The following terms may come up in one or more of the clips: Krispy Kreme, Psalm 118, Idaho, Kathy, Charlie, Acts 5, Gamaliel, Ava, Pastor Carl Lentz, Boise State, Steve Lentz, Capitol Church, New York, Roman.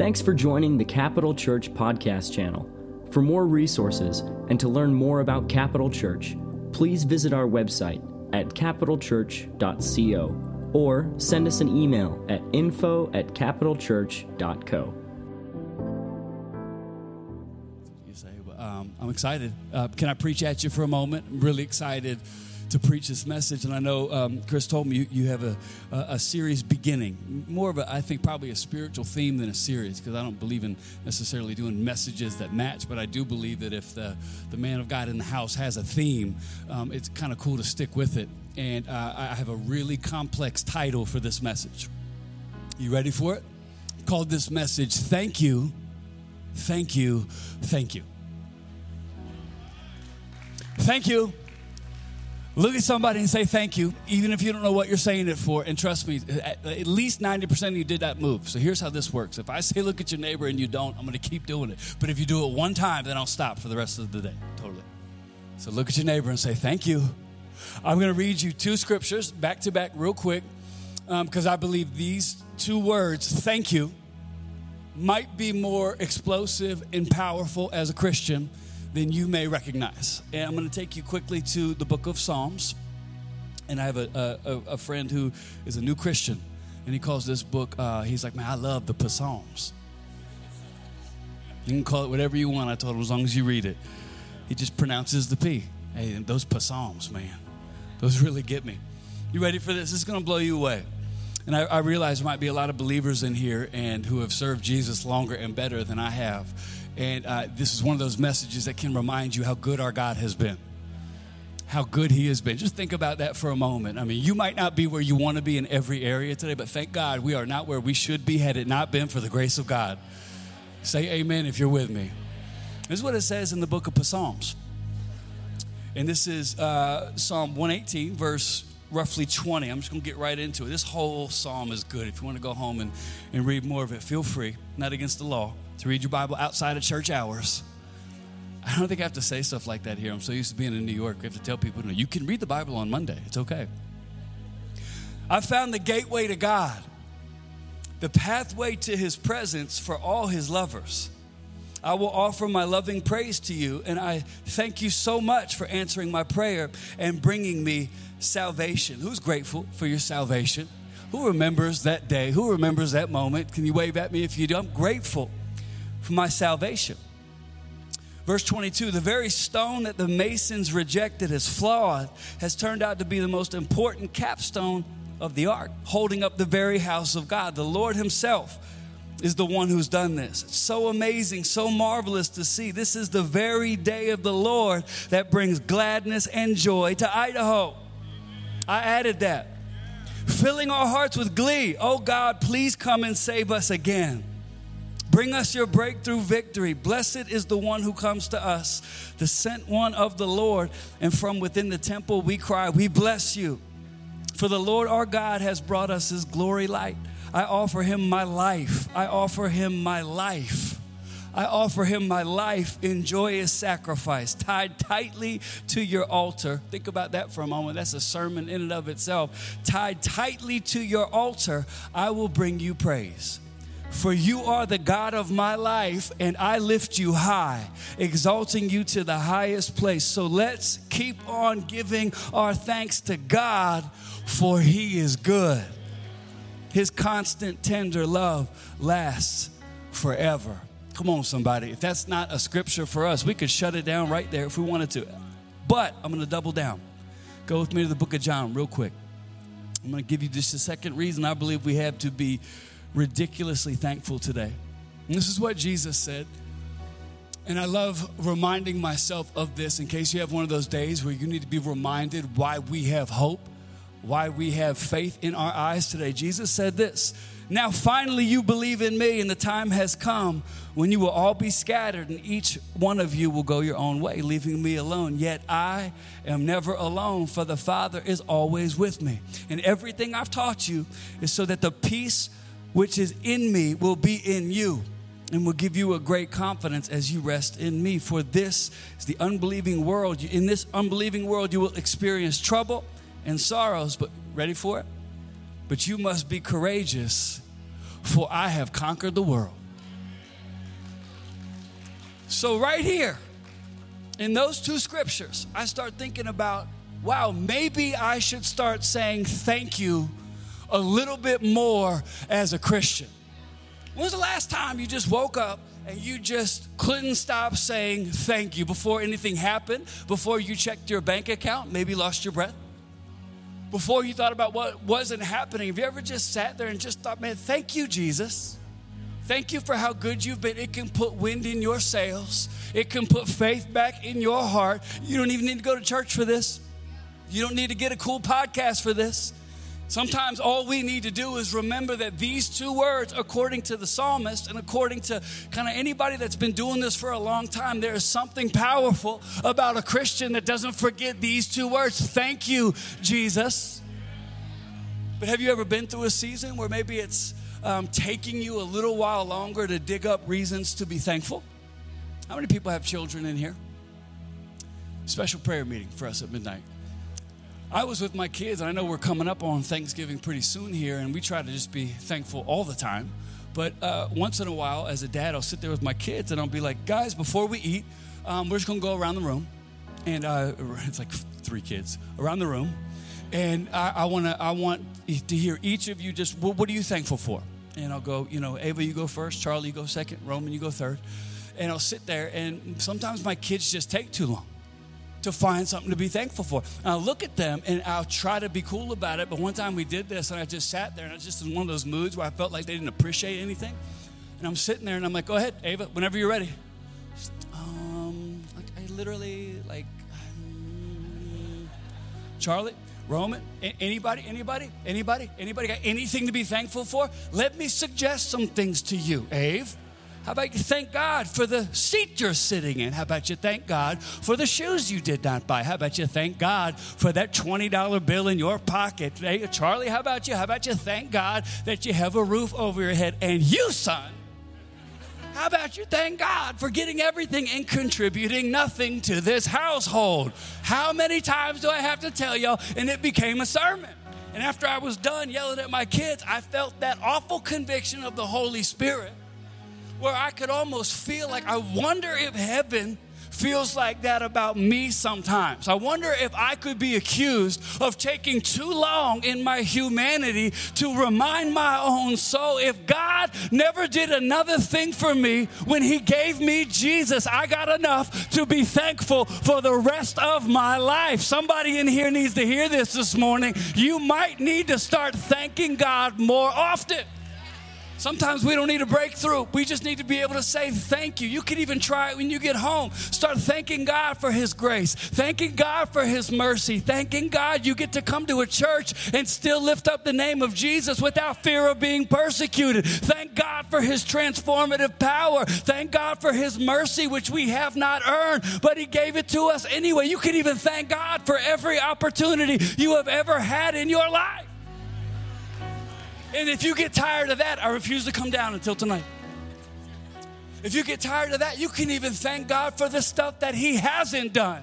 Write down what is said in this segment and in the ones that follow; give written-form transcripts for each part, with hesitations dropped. Thanks for joining the Capitol Church podcast channel. For more resources and to learn more about Capitol Church, please visit our website at capitolchurch.co or send us an email at info@capitolchurch.co. I'm excited. Can I preach at you for a moment? I'm really excited to preach this message, and I know Chris told me you have a series beginning, more of a, I think, probably a spiritual theme than a series, because I don't believe in necessarily doing messages that match, but I do believe that if the man of God in the house has a theme, it's kind of cool to stick with it, and I have a really complex title for this message. You ready for it? Called this message, Thank You, Thank You, Thank You. Thank you. Look at somebody and say thank you, even if you don't know what you're saying it for. And trust me, at least 90% of you did that move. So here's how this works. If I say look at your neighbor and you don't, I'm going to keep doing it. But if you do it one time, then I'll stop for the rest of the day. Totally. So look at your neighbor and say thank you. I'm going to read you two scriptures back to back real quick because I believe these two words, thank you, might be more explosive and powerful as a Christian then you may recognize. And I'm going to take you quickly to the book of Psalms. And I have a friend who is a new Christian, and he calls this book, he's like, man, I love the Psalms. You can call it whatever you want, I told him, as long as you read it. He just pronounces the P. Hey, those Psalms, man, those really get me. You ready for this? This is going to blow you away. And I realize there might be a lot of believers in here and who have served Jesus longer and better than I have. And this is one of those messages that can remind you how good our God has been, how good he has been. Just think about that for a moment. I mean, you might not be where you want to be in every area today, but thank God we are not where we should be had it not been for the grace of God. Say amen if you're with me. This is what it says in the book of Psalms. And this is Psalm 118, verse roughly 20. I'm just going to get right into it. This whole psalm is good. If you want to go home and read more of it, feel free. Not against the law to read your Bible outside of church hours. I don't think I have to say stuff like that here. I'm so used to being in New York. I have to tell people, no, you can read the Bible on Monday. It's okay. I found the gateway to God, the pathway to his presence for all his lovers. I will offer my loving praise to you, and I thank you so much for answering my prayer and bringing me salvation. Who's grateful for your salvation? Who remembers that day? Who remembers that moment? Can you wave at me if you do? I'm grateful for my salvation. Verse 22, the very stone that the masons rejected as flawed has turned out to be the most important capstone of the ark, holding up the very house of God. The Lord himself is the one who's done this. It's so amazing, so marvelous to see. This is the very day of the Lord that brings gladness and joy to Idaho. I added that. Filling our hearts with glee. Oh God, please come and save us again. Bring us your breakthrough victory. Blessed is the one who comes to us, the sent one of the Lord. And from within the temple we cry, we bless you. For the Lord our God has brought us his glory light. I offer him my life. I offer him my life. I offer him my life in joyous sacrifice, tied tightly to your altar. Think about that for a moment. That's a sermon in and of itself. Tied tightly to your altar, I will bring you praise. For you are the God of my life, and I lift you high, exalting you to the highest place. So let's keep on giving our thanks to God, for he is good. His constant, tender love lasts forever. Come on, somebody. If that's not a scripture for us, we could shut it down right there if we wanted to. But I'm going to double down. Go with me to the book of John real quick. I'm going to give you just a second reason I believe we have to be ridiculously thankful today. And this is what Jesus said. And I love reminding myself of this in case you have one of those days where you need to be reminded why we have hope, why we have faith in our eyes today. Jesus said this, now finally you believe in me, and the time has come when you will all be scattered and each one of you will go your own way, leaving me alone. Yet I am never alone, for the Father is always with me. And everything I've taught you is so that the peace which is in me will be in you and will give you a great confidence as you rest in me. For this is the unbelieving world. In this unbelieving world, you will experience trouble and sorrows, but ready for it? But you must be courageous, for I have conquered the world. So right here, in those two scriptures, I start thinking about, wow, maybe I should start saying thank you a little bit more as a Christian. When's the last time you just woke up and you just couldn't stop saying thank you before anything happened, before you checked your bank account, maybe lost your breath, before you thought about what wasn't happening? Have you ever just sat there and just thought, man, thank you, Jesus. Thank you for how good you've been. It can put wind in your sails. It can put faith back in your heart. You don't even need to go to church for this. You don't need to get a cool podcast for this. Sometimes all we need to do is remember that these two words, according to the psalmist and according to kind of anybody that's been doing this for a long time, there is something powerful about a Christian that doesn't forget these two words. Thank you, Jesus. But have you ever been through a season where maybe it's taking you a little while longer to dig up reasons to be thankful? How many people have children in here? Special prayer meeting for us at midnight. I was with my kids, and I know we're coming up on Thanksgiving pretty soon here, and we try to just be thankful all the time. But once in a while, as a dad, I'll sit there with my kids, and I'll be like, guys, before we eat, we're just going to go around the room. And it's like three kids around the room. And I want to hear each of you just, what are you thankful for? And I'll go, you know, Ava, you go first. Charlie, you go second. Roman, you go third. And I'll sit there, and sometimes my kids just take too long to find something to be thankful for. And I look at them, and I'll try to be cool about it, but one time we did this, and I just sat there, and I was just in one of those moods where I felt like they didn't appreciate anything. And I'm sitting there, and I'm like, go ahead, Ava, whenever you're ready. Charlie, Roman, anybody got anything to be thankful for? Let me suggest some things to you, Ava. How about you thank God for the seat you're sitting in? How about you thank God for the shoes you did not buy? How about you thank God for that $20 bill in your pocket? Hey, Charlie, how about you thank God that you have a roof over your head? And you, son, how about you thank God for getting everything and contributing nothing to this household? How many times do I have to tell y'all? And it became a sermon. And after I was done yelling at my kids, I felt that awful conviction of the Holy Spirit, where I could almost feel like, I wonder if heaven feels like that about me sometimes. I wonder if I could be accused of taking too long in my humanity to remind my own soul, if God never did another thing for me when he gave me Jesus, I got enough to be thankful for the rest of my life. Somebody in here needs to hear this morning. You might need to start thanking God more often. Sometimes we don't need a breakthrough. We just need to be able to say thank you. You can even try it when you get home. Start thanking God for his grace, thanking God for his mercy, thanking God you get to come to a church and still lift up the name of Jesus without fear of being persecuted. Thank God for his transformative power. Thank God for his mercy, which we have not earned, but he gave it to us anyway. You can even thank God for every opportunity you have ever had in your life. And if you get tired of that, I refuse to come down until tonight. If you get tired of that, you can even thank God for the stuff that he hasn't done.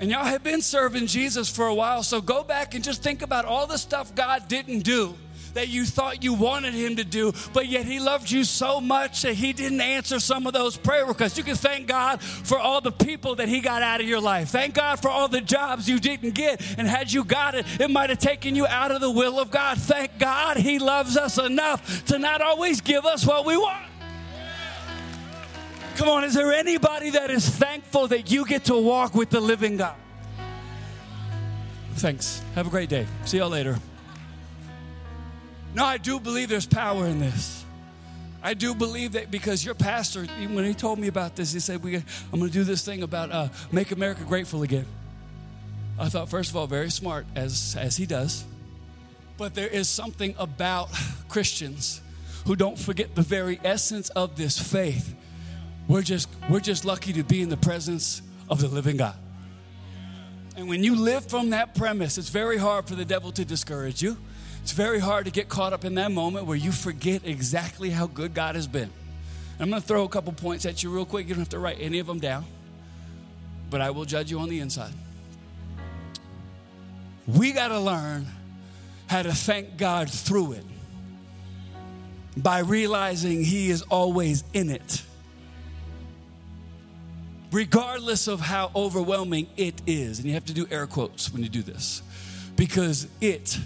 And y'all have been serving Jesus for a while, so go back and just think about all the stuff God didn't do that you thought you wanted him to do, but yet he loved you so much that he didn't answer some of those prayer requests. You can thank God for all the people that he got out of your life. Thank God for all the jobs you didn't get, and had you got it, it might have taken you out of the will of God. Thank God he loves us enough to not always give us what we want. Come on, is there anybody that is thankful that you get to walk with the living God? Thanks. Have a great day. See y'all later. No, I do believe there's power in this. I do believe that, because your pastor, when he told me about this, he said, I'm going to do this thing about Make America Grateful Again. I thought, first of all, very smart, as he does. But there is something about Christians who don't forget the very essence of this faith. We're just lucky to be in the presence of the living God. And when you live from that premise, it's very hard for the devil to discourage you. It's very hard to get caught up in that moment where you forget exactly how good God has been. And I'm going to throw a couple points at you real quick. You don't have to write any of them down, but I will judge you on the inside. We got to learn how to thank God through it by realizing he is always in it. regardless of how overwhelming it is. And you have to do air quotes when you do this, because it,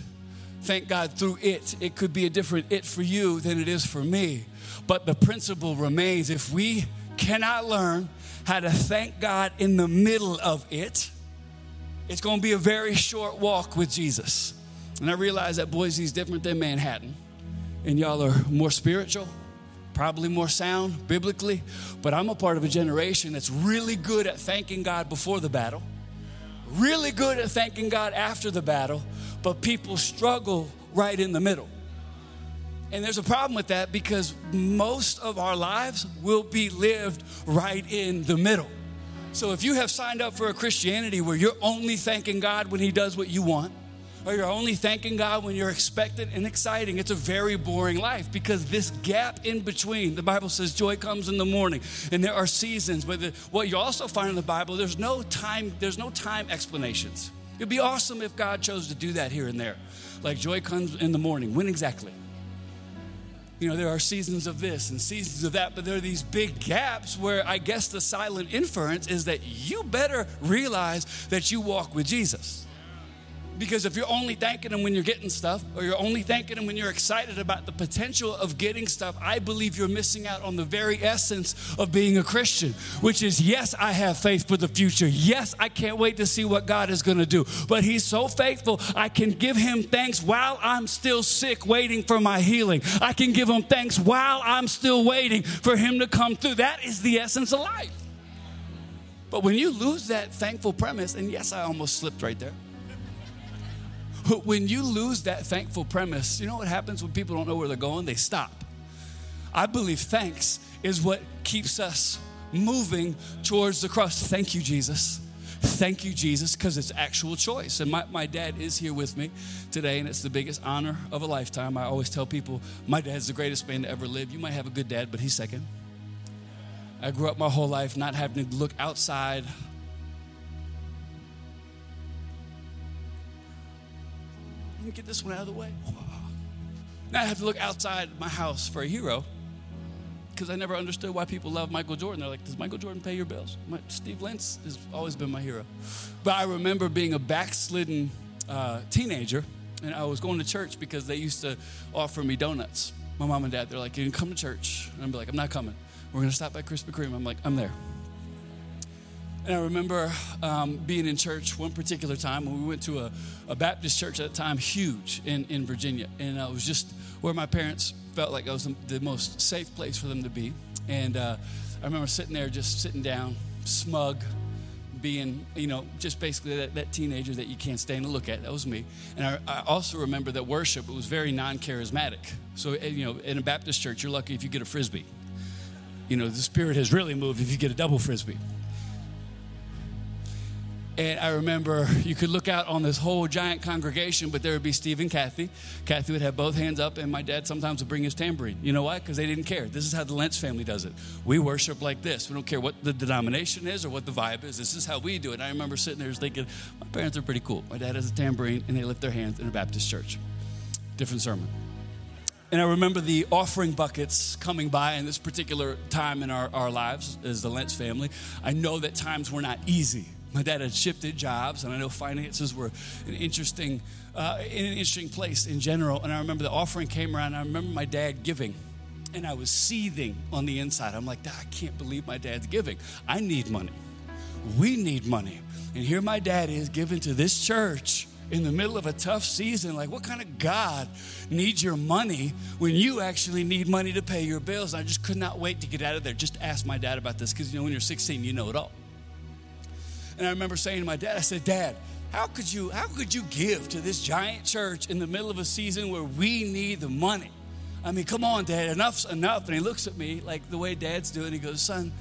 thank God, through it, it could be a different it for you than it is for me. But the principle remains. If we cannot learn how to thank God in the middle of it, it's going to be a very short walk with Jesus. And I realize that Boise is different than Manhattan, and y'all are more spiritual, probably more sound biblically, but I'm a part of a generation that's really good at thanking God before the battle, really good at thanking God after the battle, but people struggle right in the middle. And there's a problem with that, because most of our lives will be lived right in the middle. So if you have signed up for a Christianity where you're only thanking God when he does what you want, or you're only thanking God when you're expected and exciting, it's a very boring life, because this gap in between, the Bible says joy comes in the morning, and there are seasons. But what you also find in the Bible, there's no time explanations. It'd be awesome if God chose to do that here and there. Like, joy comes in the morning. When exactly? You know, there are seasons of this and seasons of that, but there are these big gaps where I guess the silent inference is that you better realize that you walk with Jesus. Because if you're only thanking him when you're getting stuff, or you're only thanking him when you're excited about the potential of getting stuff, I believe you're missing out on the very essence of being a Christian, which is, yes, I have faith for the future. Yes, I can't wait to see what God is going to do. But he's so faithful, I can give him thanks while I'm still sick waiting for my healing. I can give him thanks while I'm still waiting for him to come through. That is the essence of life. But when you lose that thankful premise, and yes, I almost slipped right there. But when you lose that thankful premise, you know what happens when people don't know where they're going? They stop. I believe thanks is what keeps us moving towards the cross. Thank you, Jesus. Thank you, Jesus, because it's actual choice. And my dad is here with me today, and it's the biggest honor of a lifetime. I always tell people, my dad's the greatest man to ever live. You might have a good dad, but he's second. I grew up my whole life not having to look outside and get this one out of the way. Now I have to look outside my house for a hero, because I never understood why people love Michael Jordan. They're like, does Michael Jordan pay your bills? Steve Lentz has always been my hero. But I remember being a backslidden teenager, and I was going to church because they used to offer me donuts. My mom and dad, they're like, you can come to church. And I'm like, I'm not coming. We're going to stop by Krispy Kreme. I'm like, I'm there. And I remember being in church one particular time when we went to a Baptist church at the time, huge in Virginia. And it was just where my parents felt like it was the most safe place for them to be. And I remember sitting there, just sitting down, smug, being, you know, just basically that teenager that you can't stand to look at. That was me. And I also remember that worship, it was very non-charismatic. So, you know, in a Baptist church, you're lucky if you get a Frisbee. You know, the Spirit has really moved if you get a double Frisbee. And I remember you could look out on this whole giant congregation, but there would be Steve and Kathy. Kathy would have both hands up, and my dad sometimes would bring his tambourine. You know why? Because they didn't care. This is how the Lentz family does it. We worship like this. We don't care what the denomination is or what the vibe is. This is how we do it. And I remember sitting there thinking, my parents are pretty cool. My dad has a tambourine, and they lift their hands in a Baptist church. Different sermon. And I remember the offering buckets coming by in this particular time in our lives as the Lentz family. I know that times were not easy. My dad had shifted jobs, and I know finances were an interesting place in general. And I remember the offering came around, and I remember my dad giving, and I was seething on the inside. I'm like, I can't believe my dad's giving. I need money. We need money. And here my dad is giving to this church in the middle of a tough season. Like, what kind of God needs your money when you actually need money to pay your bills? And I just could not wait to get out of there. Just ask my dad about this, because, you know, when you're 16, you know it all. And I remember saying to my dad, I said, Dad, how could you give to this giant church in the middle of a season where we need the money? I mean, come on, Dad, enough's enough. And he looks at me like the way dads do, and he goes, son,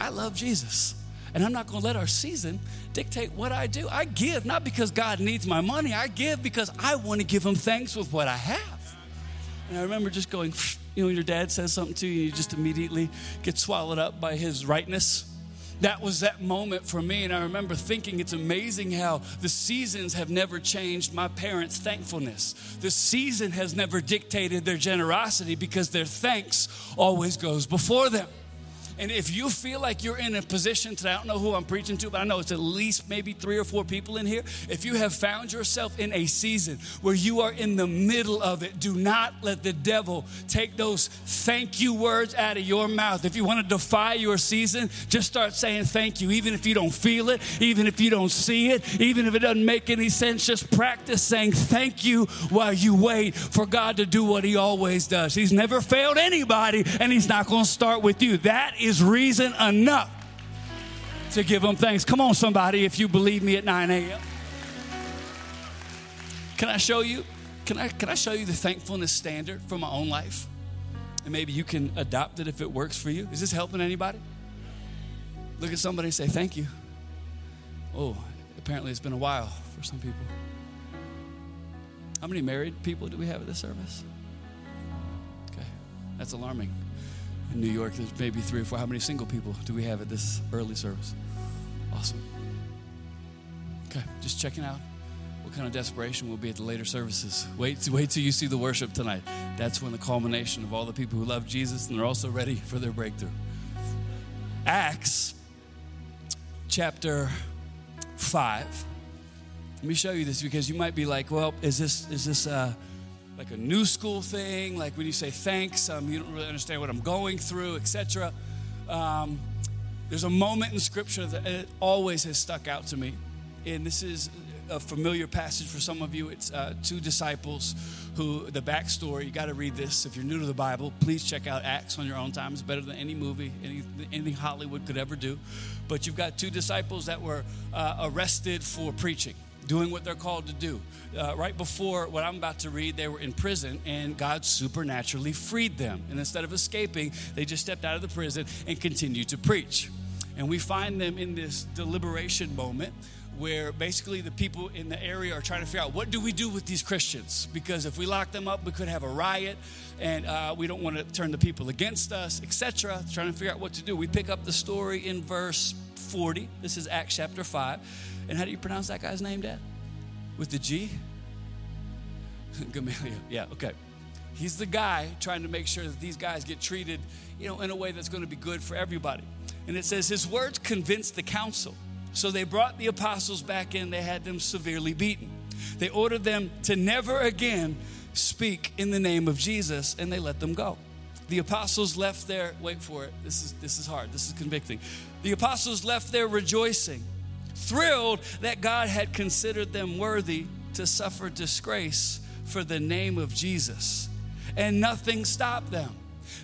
I love Jesus, and I'm not going to let our season dictate what I do. I give not because God needs my money. I give because I want to give him thanks with what I have. And I remember just going, you know, when your dad says something to you, you just immediately get swallowed up by his rightness. That was that moment for me, and I remember thinking, it's amazing how the seasons have never changed my parents' thankfulness. The season has never dictated their generosity, because their thanks always goes before them. And if you feel like you're in a position today, I don't know who I'm preaching to, but I know it's at least maybe 3 or 4 people in here. If you have found yourself in a season where you are in the middle of it, do not let the devil take those thank you words out of your mouth. If you want to defy your season, just start saying thank you, even if you don't feel it, even if you don't see it, even if it doesn't make any sense. Just practice saying thank you while you wait for God to do what he always does. He's never failed anybody, and he's not going to start with you. That is reason enough to give him thanks. Come on, somebody, if you believe me at 9 a.m. Can I show you? Can I show you the thankfulness standard for my own life? And maybe you can adopt it if it works for you. Is this helping anybody? Look at somebody and say, thank you. Oh, apparently it's been a while for some people. How many married people do we have at this service? Okay, that's alarming. In New York, there's maybe 3 or 4. How many single people do we have at this early service? Awesome. Okay, just checking out what kind of desperation will be at the later services. Wait till you see the worship tonight. That's when the culmination of all the people who love Jesus and they're also ready for their breakthrough. Acts chapter 5. Let me show you this, because you might be like, well, is this like a new school thing, like when you say thanks, you don't really understand what I'm going through, etc. There's a moment in Scripture that it always has stuck out to me, and this is a familiar passage for some of you. It's two disciples who, the backstory, you got to read this. If you're new to the Bible, please check out Acts on your own time. It's better than any movie, anything Hollywood could ever do. But you've got two disciples that were arrested for preaching, doing what they're called to do. Right before what I'm about to read, they were in prison, and God supernaturally freed them. And instead of escaping, they just stepped out of the prison and continued to preach. And we find them in this deliberation moment where basically the people in the area are trying to figure out, what do we do with these Christians? Because if we lock them up, we could have a riot, and we don't want to turn the people against us, etc. Trying to figure out what to do. We pick up the story in verse 40. This is Acts chapter 5. And how do you pronounce that guy's name, Dad? With the G? Gamaliel. Yeah, okay. He's the guy trying to make sure that these guys get treated, in a way that's going to be good for everybody. And it says, his words convinced the council. So they brought the apostles back in. They had them severely beaten. They ordered them to never again speak in the name of Jesus, and they let them go. The apostles left there, wait for it, this is hard, this is convicting. The apostles left there rejoicing, thrilled that God had considered them worthy to suffer disgrace for the name of Jesus. And nothing stopped them.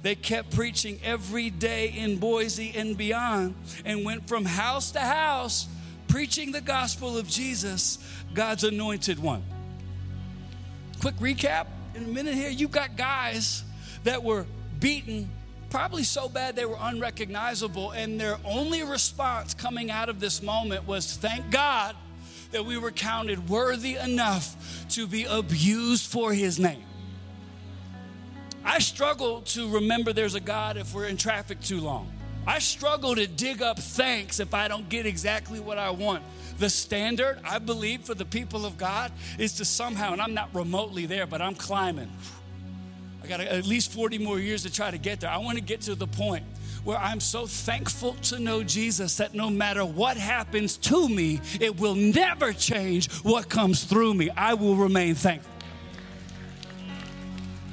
They kept preaching every day in Boise and beyond, and went from house to house preaching the gospel of Jesus, God's anointed one. Quick recap, in a minute here, you've got guys that were beaten, probably so bad they were unrecognizable, and their only response coming out of this moment was, thank God that we were counted worthy enough to be abused for his name. I struggle to remember there's a God if we're in traffic too long. I struggle to dig up thanks if I don't get exactly what I want. The standard, I believe, for the people of God is to somehow, and I'm not remotely there, but I'm climbing. I got at least 40 more years to try to get there. I want to get to the point where I'm so thankful to know Jesus that no matter what happens to me, it will never change what comes through me. I will remain thankful.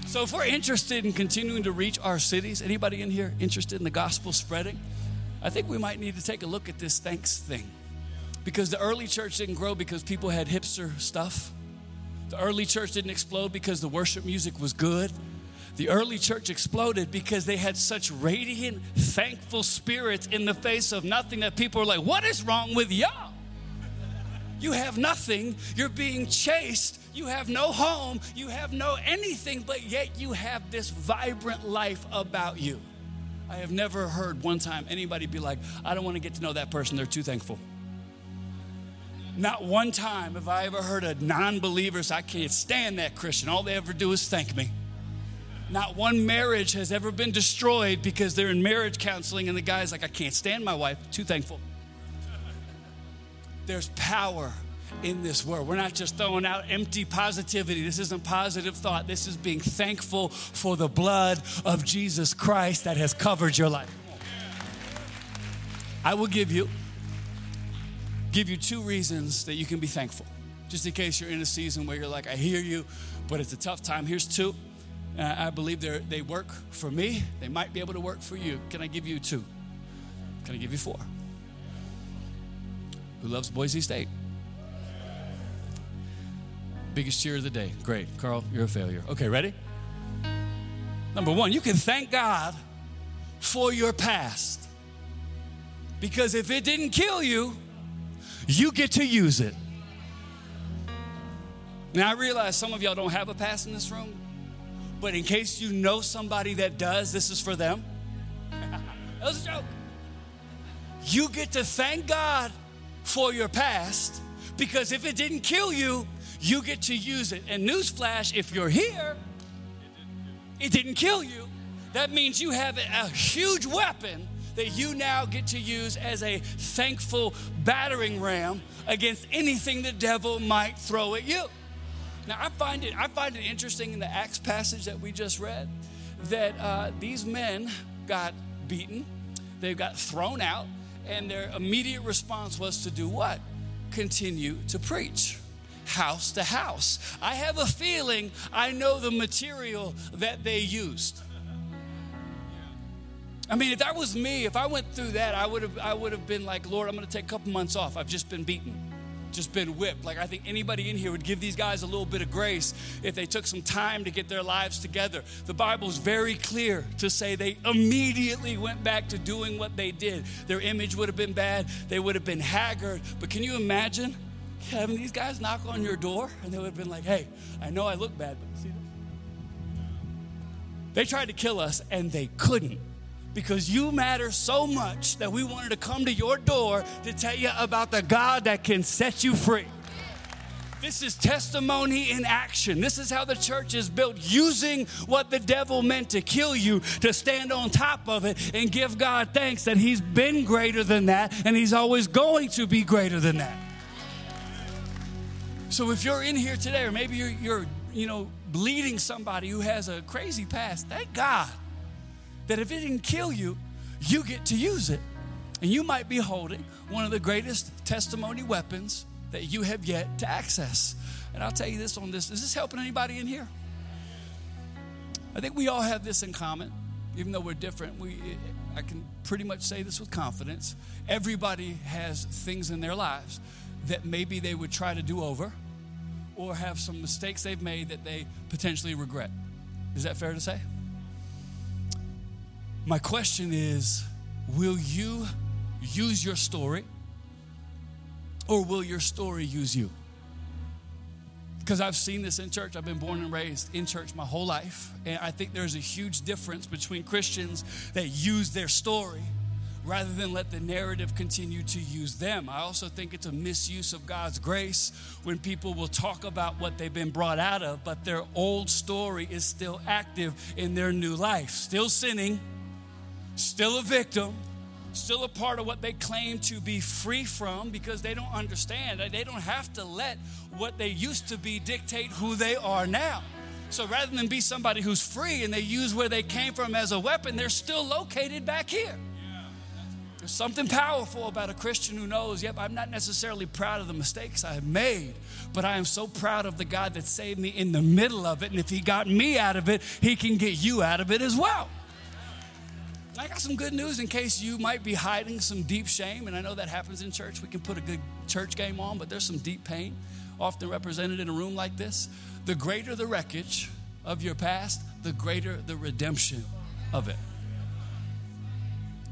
So if we're interested in continuing to reach our cities, anybody in here interested in the gospel spreading? I think we might need to take a look at this thanks thing, because the early church didn't grow because people had hipster stuff. The early church didn't explode because the worship music was good. The early church exploded because they had such radiant, thankful spirits in the face of nothing that people were like, what is wrong with y'all? You have nothing. You're being chased. You have no home. You have no anything, but yet you have this vibrant life about you. I have never heard one time anybody be like, I don't want to get to know that person. They're too thankful. Not one time have I ever heard a non-believer say, I can't stand that Christian. All they ever do is thank me. Not one marriage has ever been destroyed because they're in marriage counseling and the guy's like, I can't stand my wife, too thankful. There's power in this word. We're not just throwing out empty positivity. This isn't positive thought. This is being thankful for the blood of Jesus Christ that has covered your life. I will give you two reasons that you can be thankful. Just in case you're in a season where you're like, I hear you, but it's a tough time. Here's two. I believe they work for me. They might be able to work for you. Can I give you two? Can I give you four? Who loves Boise State? Biggest cheer of the day. Great. Carl, you're a failure. Okay, ready? Number one, you can thank God for your past. Because if it didn't kill you, you get to use it. Now, I realize some of y'all don't have a past in this room, but in case you know somebody that does, this is for them. That was a joke. You get to thank God for your past, because if it didn't kill you, you get to use it. And newsflash, if you're here, it didn't kill you. That means you have a huge weapon that you now get to use as a thankful battering ram against anything the devil might throw at you. Now, I find it interesting in the Acts passage that we just read that these men got beaten, they got thrown out, and their immediate response was to do what? Continue to preach. House to house. I have a feeling I know the material that they used. I mean, if that was me, if I went through that, I would have been like, Lord, I'm going to take a couple months off. I've just been beaten, just been whipped. Like, I think anybody in here would give these guys a little bit of grace if they took some time to get their lives together. The Bible's very clear to say they immediately went back to doing what they did. Their image would have been bad. They would have been haggard. But can you imagine having these guys knock on your door? And they would have been like, hey, I know I look bad, but see this? They tried to kill us and they couldn't, because you matter so much that we wanted to come to your door to tell you about the God that can set you free. This is testimony in action. This is how the church is built, using what the devil meant to kill you to stand on top of it and give God thanks that he's been greater than that and he's always going to be greater than that. So if you're in here today, or maybe you're bleeding somebody who has a crazy past, thank God that if it didn't kill you, you get to use it. And you might be holding one of the greatest testimony weapons that you have yet to access. And I'll tell you this on this. Is this helping anybody in here? I think we all have this in common. Even though we're different, I can pretty much say this with confidence. Everybody has things in their lives that maybe they would try to do over, or have some mistakes they've made that they potentially regret. Is that fair to say? My question is, will you use your story, or will your story use you? Because I've seen this in church. I've been born and raised in church my whole life, and I think there's a huge difference between Christians that use their story rather than let the narrative continue to use them. I also think it's a misuse of God's grace when people will talk about what they've been brought out of, but their old story is still active in their new life. Still sinning, still a victim, still a part of what they claim to be free from, because they don't understand. They don't have to let what they used to be dictate who they are now. So rather than be somebody who's free and they use where they came from as a weapon, they're still located back here. There's something powerful about a Christian who knows, yep, I'm not necessarily proud of the mistakes I have made, but I am so proud of the God that saved me in the middle of it. And if he got me out of it, he can get you out of it as well. I got some good news in case you might be hiding some deep shame. And I know that happens in church. We can put a good church game on, but there's some deep pain often represented in a room like this. The greater the wreckage of your past, the greater the redemption of it.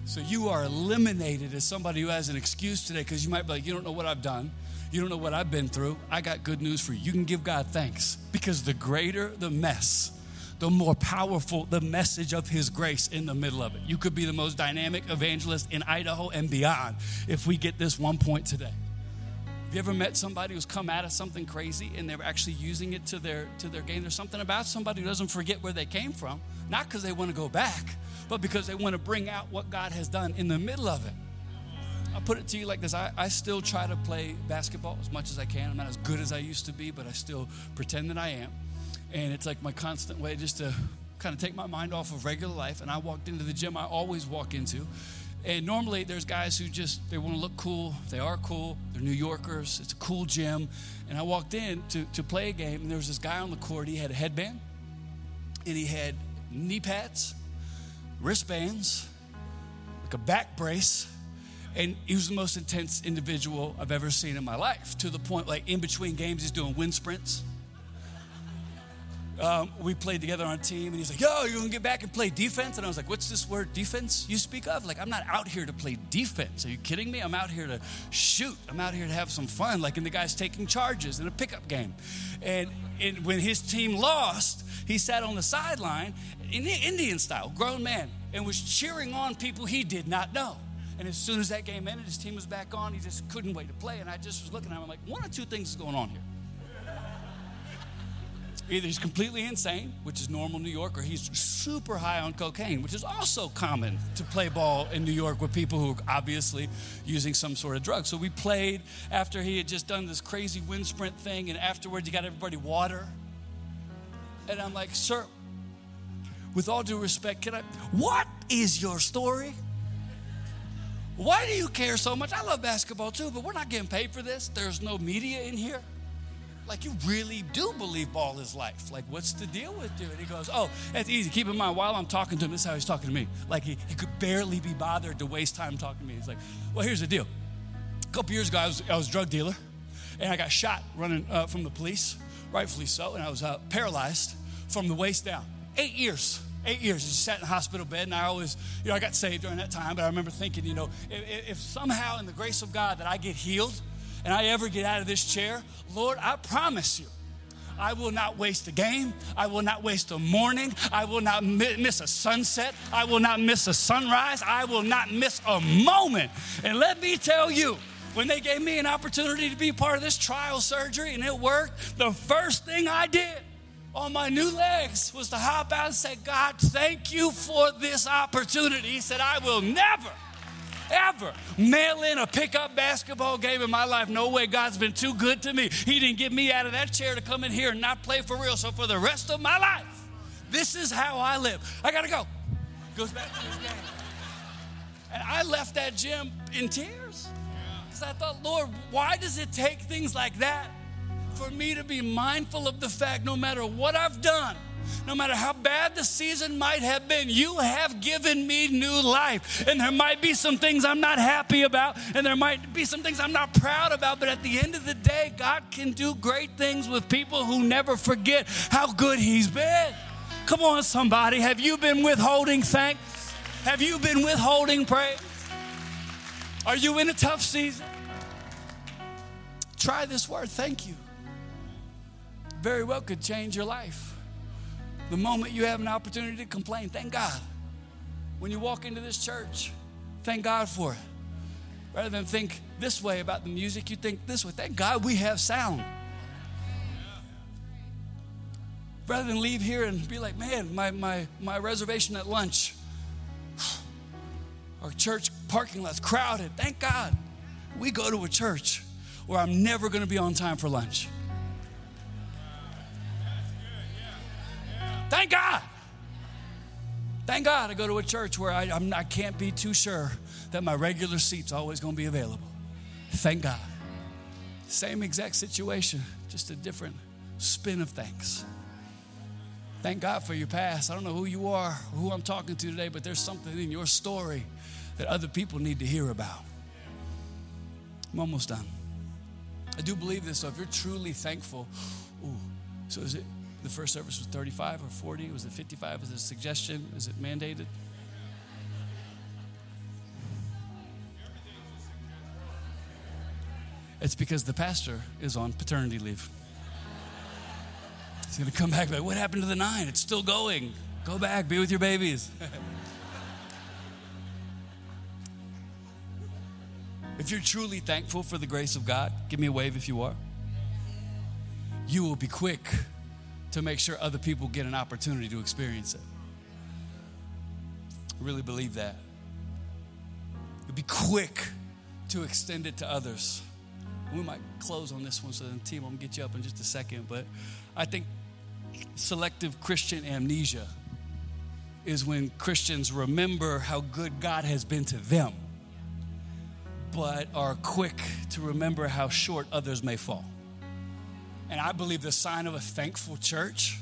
So you are eliminated as somebody who has an excuse today, because you might be like, you don't know what I've done. You don't know what I've been through. I got good news for you. You can give God thanks, because the greater the mess, the more powerful the message of his grace in the middle of it. You could be the most dynamic evangelist in Idaho and beyond if we get this one point today. Have you ever met somebody who's come out of something crazy and they're actually using it to their gain? There's something about somebody who doesn't forget where they came from, not because they want to go back, but because they want to bring out what God has done in the middle of it. I'll put it to you like this. I still try to play basketball as much as I can. I'm not as good as I used to be, but I still pretend that I am. And it's like my constant way just to kind of take my mind off of regular life. And I walked into the gym I always walk into, And normally there's guys who just, they want to look cool. They are cool. They're New Yorkers. It's a cool gym. And I walked in to play a game, and there was this guy on the court. He had a headband, and he had knee pads, wristbands, like a back brace. And he was the most intense individual I've ever seen in my life, to the point, like, in between games, he's doing wind sprints. We played together on a team, and he's like, yo, you're going to get back and play defense? And I was like, what's this word defense you speak of? Like, I'm not out here to play defense. Are you kidding me? I'm out here to shoot. I'm out here to have some fun. Like, and the guy's taking charges in a pickup game. And when his team lost, he sat on the sideline, in the Indian style, grown man, and was cheering on people he did not know. And as soon as that game ended, his team was back on. He just couldn't wait to play. And I just was looking at him. I'm like, one of two things is going on here. Either he's completely insane, which is normal New York, or he's super high on cocaine, which is also common to play ball in New York with people who are obviously using some sort of drug. So we played after he had just done this crazy wind sprint thing, and afterwards you got everybody water. And I'm like, sir, with all due respect, what is your story? Why do you care so much? I love basketball too, but we're not getting paid for this. There's no media in here. Like, you really do believe ball is life. Like, what's the deal with you? And he goes, oh, that's easy. Keep in mind, while I'm talking to him, this is how he's talking to me. Like, he could barely be bothered to waste time talking to me. He's like, well, here's the deal. A couple years ago, I was a drug dealer, and I got shot running from the police, rightfully so, and I was paralyzed from the waist down. 8 years. 8 years, I just sat in a hospital bed, and I always, I got saved during that time, but I remember thinking, if somehow in the grace of God that I get healed and I ever get out of this chair, Lord, I promise you, I will not waste a game. I will not waste a morning. I will not miss a sunset. I will not miss a sunrise. I will not miss a moment. And let me tell you, when they gave me an opportunity to be part of this trial surgery and it worked, the first thing I did on my new legs was to hop out and say, God, thank you for this opportunity. He said, I will never, ever mail in a pickup basketball game in my life. No way. God's been too good to me. He didn't get me out of that chair to come in here and not play for real. So for the rest of my life, this is how I live. I got to go. Goes back to his game. And I left that gym in tears because I thought, Lord, why does it take things like that for me to be mindful of the fact, no matter what I've done, no matter how bad the season might have been, you have given me new life. And there might be some things I'm not happy about, and there might be some things I'm not proud about, but at the end of the day, God can do great things with people who never forget how good he's been. Come on, somebody. Have you been withholding thanks? Have you been withholding praise? Are you in a tough season? Try this word, thank you. Very well could change your life. The moment you have an opportunity to complain, thank God. When you walk into this church, thank God for it. Rather than think this way about the music, you think this way. Thank God we have sound. Rather than leave here and be like, man, my reservation at lunch, our church parking lot's crowded. Thank God we go to a church where I'm never going to be on time for lunch. Thank God. Thank God I go to a church where I can't be too sure that my regular seat's always going to be available. Thank God. Same exact situation, just a different spin of things. Thank God for your past. I don't know who you are, who I'm talking to today, but there's something in your story that other people need to hear about. I'm almost done. I do believe this, so if you're truly thankful, so is it? The first service was 35 or 40. Was it 55? Is it a suggestion? Is it mandated? It's because the pastor is on paternity leave. He's going to come back and be like, what happened to the 9? It's still going. Go back. Be with your babies. If you're truly thankful for the grace of God, give me a wave if you are. You will be quick to make sure other people get an opportunity to experience it. I really believe that. You'll be quick to extend it to others. We might close on this one, so the team, I'm gonna get you up in just a second, but I think selective Christian amnesia is when Christians remember how good God has been to them, but are quick to remember how short others may fall. And I believe the sign of a thankful church,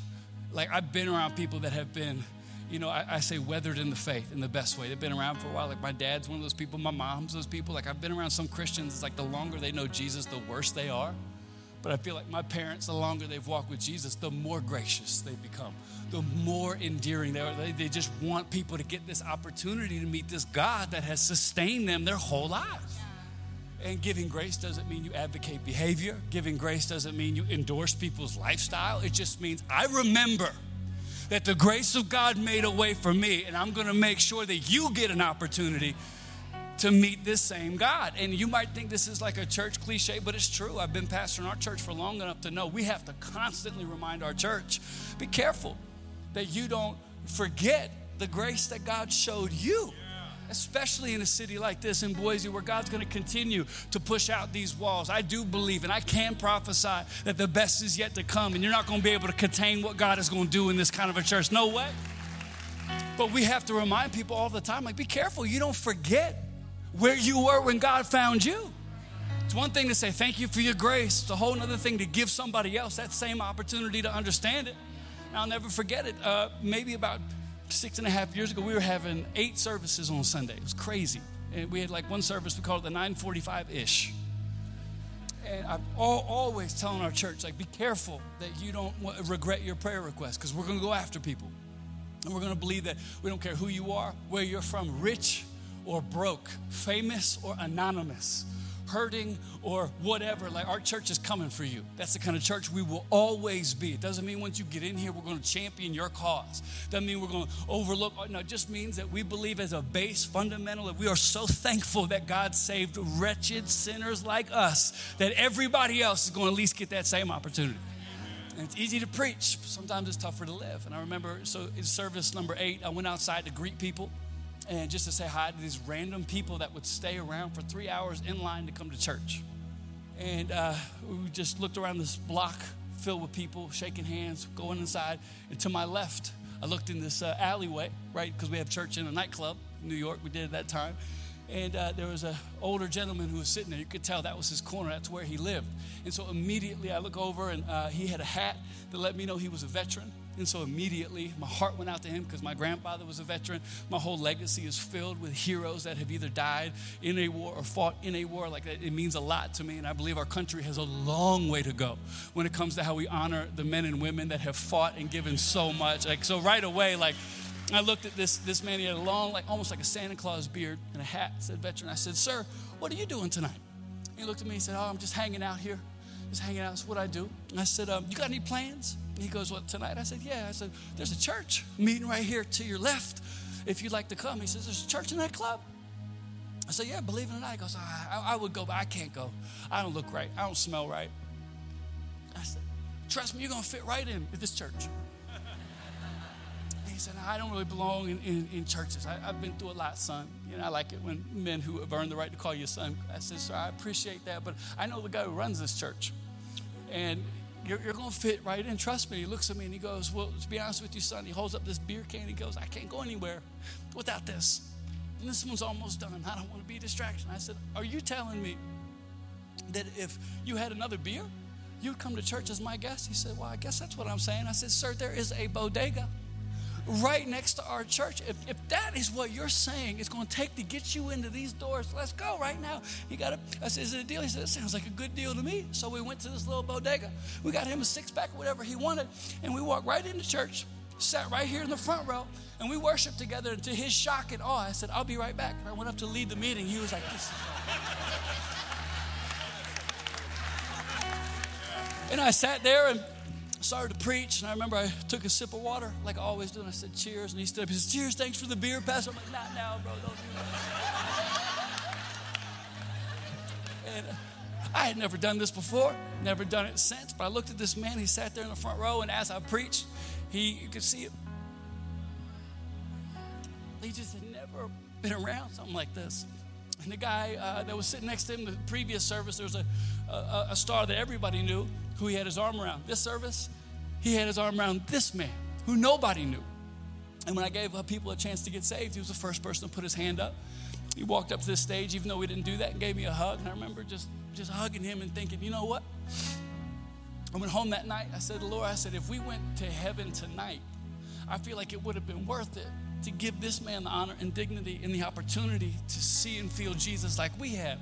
like I've been around people that have been, you know, I say weathered in the faith in the best way. They've been around for a while. Like my dad's one of those people. My mom's those people. Like I've been around some Christians. It's like the longer they know Jesus, the worse they are. But I feel like my parents, the longer they've walked with Jesus, the more gracious they've become, the more endearing they are. They just want people to get this opportunity to meet this God that has sustained them their whole lives. And giving grace doesn't mean you advocate behavior. Giving grace doesn't mean you endorse people's lifestyle. It just means I remember that the grace of God made a way for me, and I'm going to make sure that you get an opportunity to meet this same God. And you might think this is like a church cliche, but it's true. I've been pastoring our church for long enough to know we have to constantly remind our church, be careful that you don't forget the grace that God showed you. Especially in a city like this in Boise, where God's going to continue to push out these walls. I do believe, and I can prophesy, that the best is yet to come, and you're not going to be able to contain what God is going to do in this kind of a church. No way. But we have to remind people all the time, like, be careful. You don't forget where you were when God found you. It's one thing to say, thank you for your grace. It's a whole other thing to give somebody else that same opportunity to understand it. And I'll never forget it. Maybe about 6.5 years ago, we were having 8 services on Sunday. It was crazy. And we had like one service, we called it the 9:45-ish. And I'm always telling our church, like, be careful that you don't regret your prayer request, because we're going to go after people. And we're going to believe that we don't care who you are, where you're from, rich or broke, famous or anonymous, hurting or whatever. Like, our church is coming for you. That's the kind of church we will always be. It doesn't mean once you get in here, we're going to champion your cause. Doesn't mean we're going to overlook. No, it just means that we believe as a base fundamental that we are so thankful that God saved wretched sinners like us, that everybody else is going to at least get that same opportunity. And it's easy to preach, but sometimes it's tougher to live. And I remember, so in service number 8, I went outside to greet people, and just to say hi to these random people that would stay around for 3 hours in line to come to church. And we just looked around this block filled with people, shaking hands, going inside. And to my left, I looked in this alleyway, right, because we have church in a nightclub in New York. We did at that time. And there was an older gentleman who was sitting there. You could tell that was his corner. That's where he lived. And so immediately I look over, and he had a hat that let me know he was a veteran. And so immediately my heart went out to him, because my grandfather was a veteran. My whole legacy is filled with heroes that have either died in a war or fought in a war. Like, it means a lot to me. And I believe our country has a long way to go when it comes to how we honor the men and women that have fought and given so much. Like, so right away, like, I looked at this man. He had a long, like almost like a Santa Claus beard and a hat. It said veteran. I said, sir, what are you doing tonight? He looked at me and said, oh, I'm just hanging out here. Just hanging out. That's what I do. And I said, you got any plans? He goes, what, tonight? I said, yeah. I said, there's a church meeting right here to your left if you'd like to come. He says, there's a church in that club? I said, yeah, believe it or not. He goes, I would go, but I can't go. I don't look right. I don't smell right. I said, trust me, you're going to fit right in at this church. He said, I don't really belong in churches. I've been through a lot, son. You know, I like it when men who have earned the right to call you son. I said, sir, I appreciate that, but I know the guy who runs this church. And you're going to fit right in. Trust me. He looks at me and he goes, well, to be honest with you, son, he holds up this beer can. He goes, I can't go anywhere without this. And this one's almost done. I don't want to be a distraction. I said, are you telling me that if you had another beer, you'd come to church as my guest? He said, well, I guess that's what I'm saying. I said, sir, there is a bodega right next to our church. If that is what you're saying it's going to take to get you into these doors, let's go right now. He got a, I said, is it a deal? He said, it sounds like a good deal to me. So we went to this little bodega. We got him a 6-pack or whatever he wanted, and we walked right into church, sat right here in the front row, and we worshiped together. And to his shock and awe, I said, I'll be right back. And I went up to lead the meeting. He was like, this is and I sat there and started to preach, and I remember I took a sip of water like I always do, and I said, cheers. And he stood up, he says, cheers, thanks for the beer, Pastor. I'm like, not now, bro, don't do that. And I had never done this before, never done it since, but I looked at this man. He sat there in the front row, and as I preached, you could see it. He just had never been around something like this. And the guy that was sitting next to him the previous service, there was a star that everybody knew who he had his arm around. This service, he had his arm around this man who nobody knew. And when I gave people a chance to get saved, he was the first person to put his hand up. He walked up to this stage, even though we didn't do that, and gave me a hug. And I remember just hugging him and thinking, you know what? I went home that night. I said to the Lord, I said, if we went to heaven tonight, I feel like it would have been worth it to give this man the honor and dignity and the opportunity to see and feel Jesus like we have.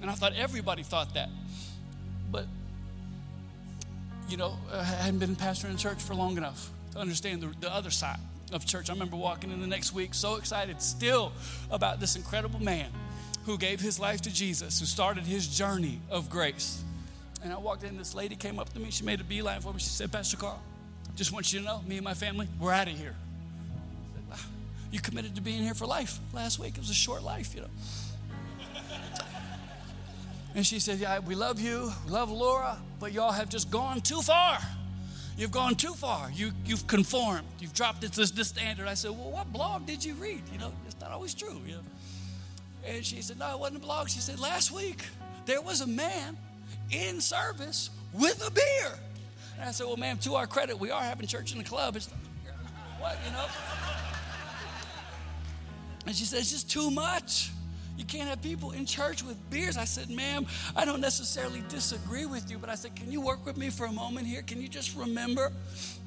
And I thought everybody thought that. But, you know, I hadn't been pastoring a church for long enough to understand the other side of church. I remember walking in the next week, so excited still about this incredible man who gave his life to Jesus, who started his journey of grace. And I walked in, this lady came up to me. She made a beeline for me. She said, Pastor Carl, just want you to know, me and my family, we're out of here. I said, you committed to being here for life last week. It was a short life, you know. And she said, yeah, we love you, we love Laura, but y'all have just gone too far. You've gone too far. You've conformed. You've dropped this standard. I said, well, what blog did you read? You know, it's not always true, you know. And she said, no, it wasn't a blog. She said, last week, there was a man in service with a beer. And I said, well, ma'am, to our credit, we are having church in the club. It's like, what, you know? And she said, it's just too much. You can't have people in church with beers. I said, ma'am, I don't necessarily disagree with you, but I said, can you work with me for a moment here? Can you just remember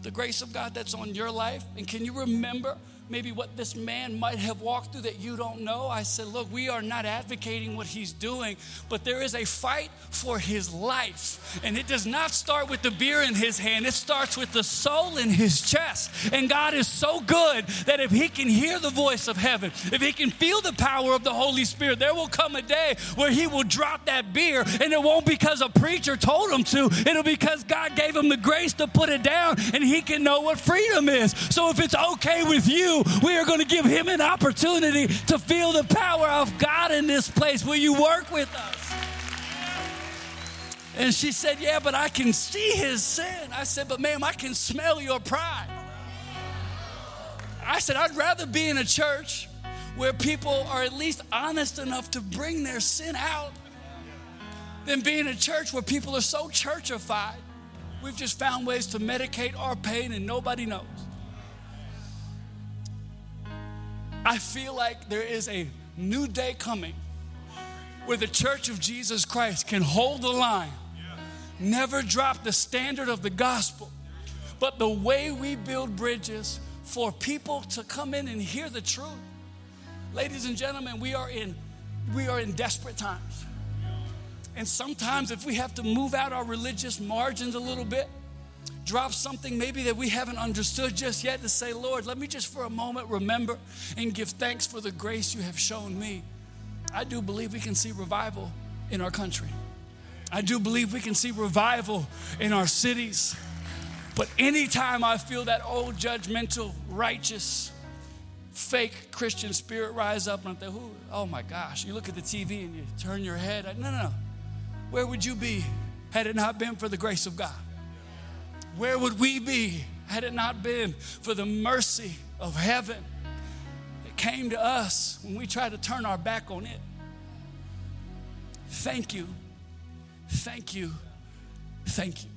the grace of God that's on your life? And can you remember maybe what this man might have walked through that you don't know? I said, look, we are not advocating what he's doing, but there is a fight for his life. And it does not start with the beer in his hand. It starts with the soul in his chest. And God is so good that if he can hear the voice of heaven, if he can feel the power of the Holy Spirit, there will come a day where he will drop that beer. And it won't because a preacher told him to. It'll because God gave him the grace to put it down and he can know what freedom is. So if it's okay with you, we are going to give him an opportunity to feel the power of God in this place. Will you work with us? And she said, yeah, but I can see his sin. I said, but ma'am, I can smell your pride. I said, I'd rather be in a church where people are at least honest enough to bring their sin out than be in a church where people are so churchified. We've just found ways to medicate our pain and nobody knows. I feel like there is a new day coming where the Church of Jesus Christ can hold the line, never drop the standard of the gospel, but the way we build bridges for people to come in and hear the truth. Ladies and gentlemen, we are in desperate times. And sometimes if we have to move out our religious margins a little bit, drop something maybe that we haven't understood just yet to say, Lord, let me just for a moment remember and give thanks for the grace you have shown me. I do believe we can see revival in our country. I do believe we can see revival in our cities. But anytime I feel that old judgmental, righteous, fake Christian spirit rise up, and I'm like, oh my gosh, you look at the TV and you turn your head. No. Where would you be had it not been for the grace of God? Where would we be had it not been for the mercy of heaven that came to us when we tried to turn our back on it? Thank you. Thank you. Thank you.